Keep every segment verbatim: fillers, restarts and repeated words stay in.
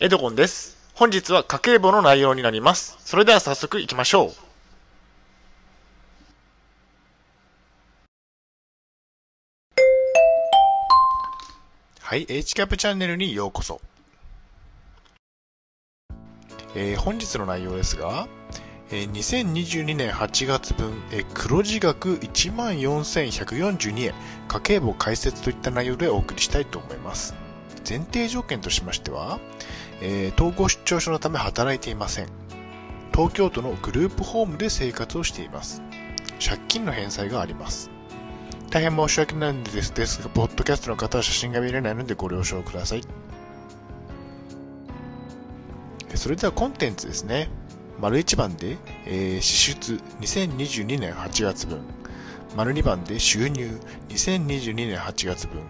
エドゴンです。本日は家計簿の内容になります。それでは早速行きましょう。はい、エイチキャップチャンネルにようこそ。えー、本日の内容ですが、えー、にせんにじゅうにねんはちがつぶん、えー、黒字額 いちまんよんせんひゃくよんじゅうにえん、家計簿解説といった内容でお送りしたいと思います。前提条件としましては、えー、統合失調症のため働いていません。東京都のグループホームで生活をしています。借金の返済があります。大変申し訳ないんですが、ポッドキャストの方は写真が見れないのでご了承ください。それではコンテンツですね。丸いちばんで、えー、支出にせんにじゅうにねんはちがつぶん、丸にばんで収入にせんにじゅうにねんはちがつぶん、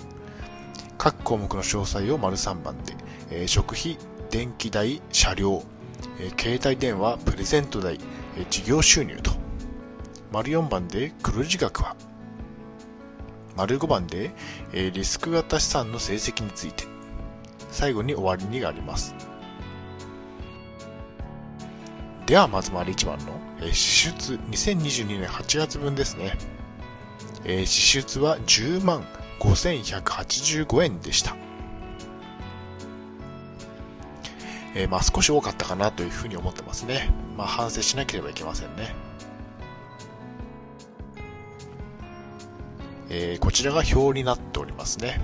各項目の詳細を丸さんばんで、えー、食費、電気代、車両、えー、携帯電話、プレゼント代、えー、事業収入と、丸よんばんで黒字額は、丸ごばんで、えー、リスク型資産の成績について、最後に終わりにがあります。ではまず丸いちばんの、えー、支出にせんにじゅうにねんはちがつぶんですね。えー、支出はじゅうまんごせんひゃくはちじゅうごえんでした。えー、まあ少し多かったかなというふうに思ってますね。まあ反省しなければいけませんね。えー、こちらが表になっておりますね。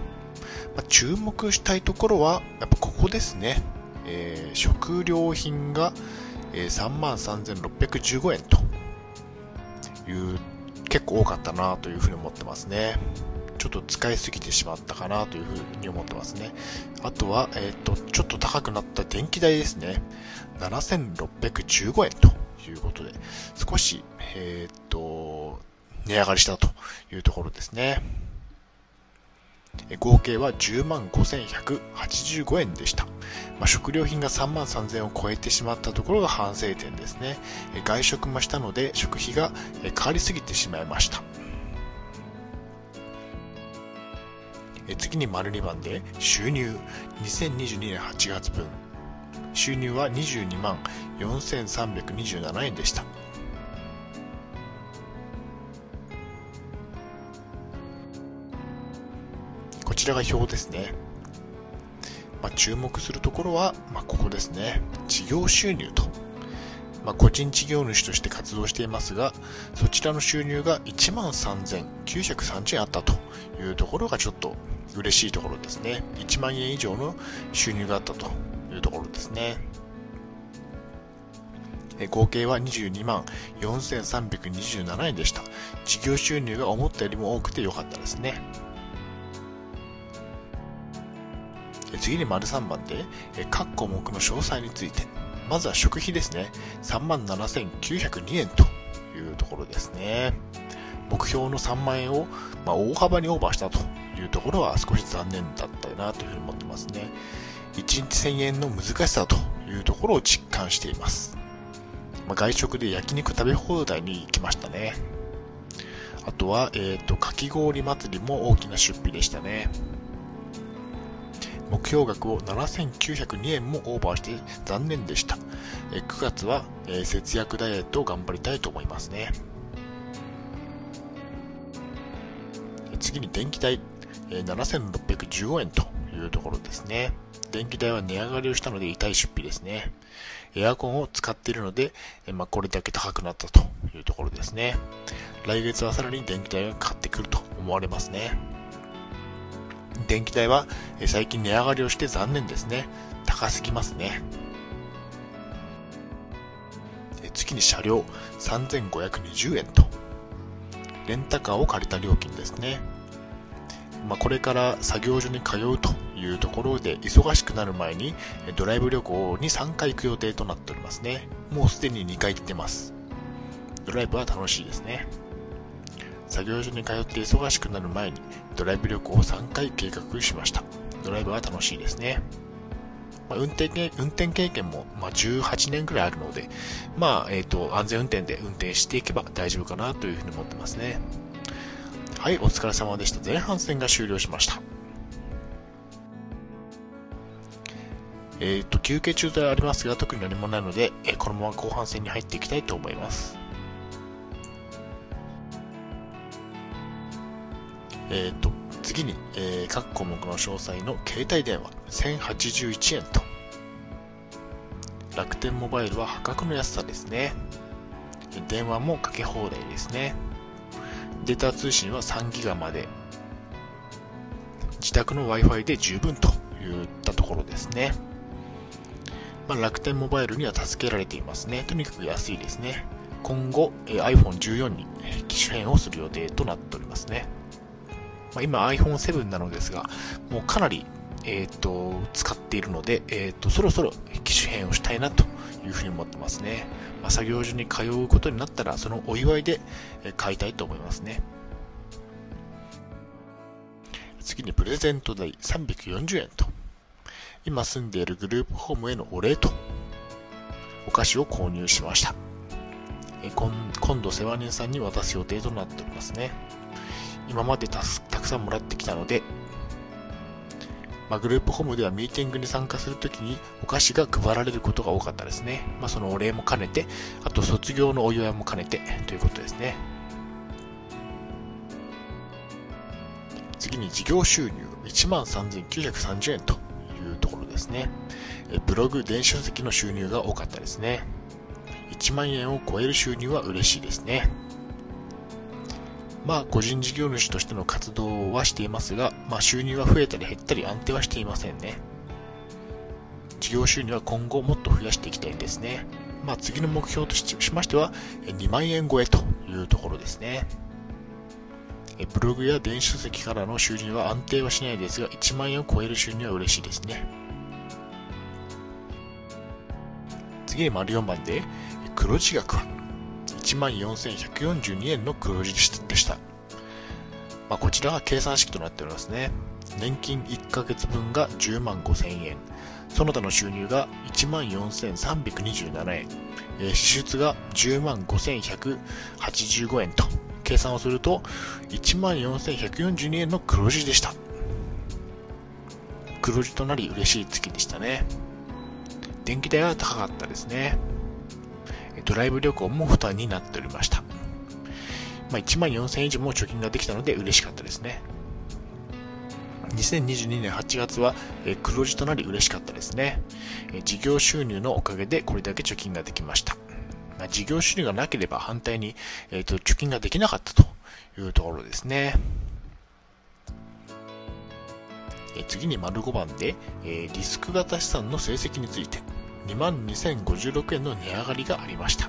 まあ、注目したいところはやっぱここですね。えー、食料品が、えー、さんまんさんぜんろっぴゃくじゅうごえんという結構多かったなというふうに思ってますね。ちょっと使いすぎてしまったかなというふうに思ってますね。あとは、えっと、ちょっと高くなった電気代ですね。ななせんろっぴゃくじゅうごえんということで、少し、えっと、値上がりしたというところですね。合計はじゅうまんごせんひゃくはちじゅうごえんでした。まあ、食料品がさんまんさんぜんえんを超えてしまったところが反省点ですね。外食もしたので食費が変わりすぎてしまいました。次に丸にばんで収入にせんにじゅうにねんはちがつぶん、収入はにじゅうにまんよんせんさんびゃくにじゅうななえんでした。こちらが表ですね。まあ、注目するところは、まあ、ここですね。事業収入と、まあ、個人事業主として活動していますが、そちらの収入がいちまんさんぜんきゅうひゃくさんじゅうえんあったというところがちょっと嬉しいところですね。いちまんえん以上の収入があったというところですね。え合計はにじゅうにまんよんせんさんびゃくにじゅうななえんでした。事業収入が思ったよりも多くて良かったですね。え次に丸さんばんで、え各項目の詳細について、まずは食費ですね。さんまんななせんきゅうひゃくにえんというところですね。目標のさんまんえんを、まあ、大幅にオーバーしたというところは少し残念だったなというふうに思ってますね。いちにちせんえんの難しさというところを実感しています。まあ、外食で焼肉食べ放題に行きましたね。あとは、えーと、かき氷祭りも大きな出費でしたね。目標額をななせんきゅうひゃくにえんもオーバーして残念でした。くがつは節約ダイエットを頑張りたいと思いますね。次に電気代ななせんろっぴゃくじゅうごえんというところですね。電気代は値上がりをしたので痛い出費ですね。エアコンを使っているので、まあ、これだけ高くなったというところですね。来月はさらに電気代がかかってくると思われますね。電気代は最近値上がりをして残念ですね。高すぎますね。次に車両さんぜんごひゃくにじゅうえんと、レンタカーを借りた料金ですね。まあ、これから作業所に通うというところで忙しくなる前にドライブ旅行にさんかい行く予定となっておりますね。もうすでににかい行ってます。ドライブは楽しいですね。作業所に通って忙しくなる前にドライブ旅行をさんかい計画しました。ドライブは楽しいですね。まあ、運転け、運転経験もまあじゅうはちねんくらいあるので、まあえーと、安全運転で運転していけば大丈夫かなというふうに思ってますね。はい、お疲れ様でした。前半戦が終了しました。えー、と休憩中ではありますが特に何もないので、えー、このまま後半戦に入っていきたいと思います。えー、と次に、えー、各項目の詳細の携帯電話せんはちじゅういちえんと楽天モバイルは破格の安さですね。電話もかけ放題ですね。データ通信はさんギガまで、自宅の ワイファイ で十分といったところですね。まあ、楽天モバイルには助けられていますね。とにかく安いですね。今後 アイフォンじゅうよん に機種変をする予定となっておりますね。まあ、今 アイフォンセブン なのですがもうかなり、えー、と使っているので、えー、とそろそろ機種変をしたいなというふうに思ってますね。まあ、作業所に通うことになったらそのお祝いで買いたいと思いますね。次にプレゼント代さんびゃくよんじゅうえんと今住んでいるグループホームへのお礼とお菓子を購入しました。え今, 今度世話人さんに渡す予定となっておりますね。今まで た, たくさんもらってきたので、まあ、グループホームではミーティングに参加するときにお菓子が配られることが多かったですね。まあ、そのお礼も兼ねてあと卒業のお祝いも兼ねてということですね。次に事業収入 いちまんさんぜんきゅうひゃくさんじゅうえんというところですね。ブログ、電子書籍の収入が多かったですね。いちまんえんを超える収入は嬉しいですね。まあ個人事業主としての活動はしていますが、まあ、収入は増えたり減ったり安定はしていませんね。事業収入は今後もっと増やしていきたいですね。まあ、次の目標としましてはにまんえん超えというところですね。ブログや電子書籍からの収入は安定はしないですがいちまんえんを超える収入は嬉しいですね。次に ④ 番で黒字額はいちまんよんせんひゃくよんじゅうにえんの黒字でした。まあ、こちらは計算式となっておりますね。年金いっかげつぶんがじゅうまんごせんえん、その他の収入がいちまんよんせんさんびゃくにじゅうななえん、支出がじゅうまんごせんひゃくはちじゅうごえんと計算をするといちまんよんせんひゃくよんじゅうにえんの黒字でした。黒字となり嬉しい月でしたね。電気代は高かったですね。ドライブ旅行も負担になっておりました。まあ、いちまんよんせんえん以上も貯金ができたので嬉しかったですね。にせんにじゅうにねんはちがつは黒字となり嬉しかったですね。事業収入のおかげでこれだけ貯金ができました。まあ、事業収入がなければ反対に、えーと、貯金ができなかったというところですね。え次に ⑤ 番で、えー、リスク型資産の成績についてにまんにせんごじゅうろくえんの値上がりがありました。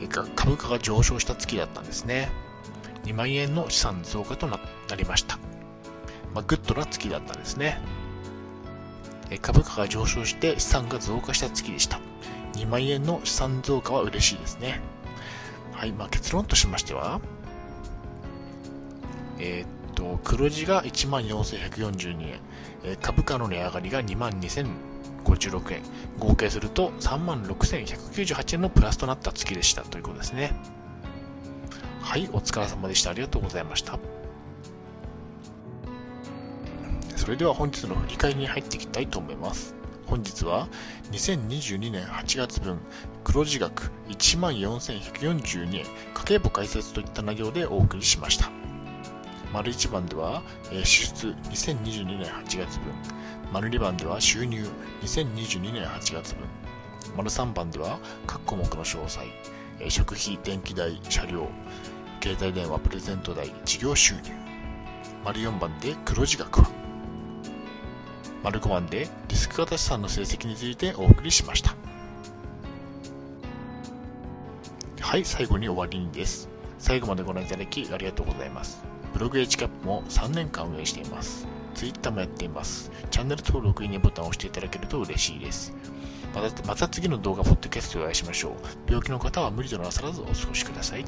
え株価が上昇した月だったんですね。にまんえんの資産増加と な, なりました。まあ、グッドな月だったんですね。え株価が上昇して資産が増加した月でした。にまんえんの資産増加は嬉しいですね。はい。まあ、結論としましては、えー、っと黒字がいちまんよんせんひゃくよんじゅうにえん、え株価の値上がりがにまんにせんごじゅうろくえん、合計するとさんまんろくせんひゃくきゅうじゅうはちえんのプラスとなった月でしたということですね。はい。お疲れ様でした。ありがとうございました。それでは本日の振り返りに入っていきたいと思います。本日はにせんにじゅうにねんはちがつぶん黒字額 いちまんよんせんひゃくよんじゅうにえん家計簿解説といった内容でお送りしました。① 番では支出にせんにじゅうにねんはちがつぶん、② 番では収入にせんにじゅうにねんはちがつぶん、③ 番では各項目の詳細、食費、電気代、車両、携帯電話、プレゼント代、事業収入、④ 番で黒字額は、⑤ 番でリスク型資産の成績についてお送りしました。はい。最後に終わりにです。最後までご覧いただきありがとうございます。ブログ エイチキャップ もさんねんかん運営しています。 ツイッター もやっています。チャンネル登録、いいねボタンを押していただけると嬉しいです。また、また次の動画ポッドキャストでお会いしましょう。病気の方は無理となさらずお過ごしください。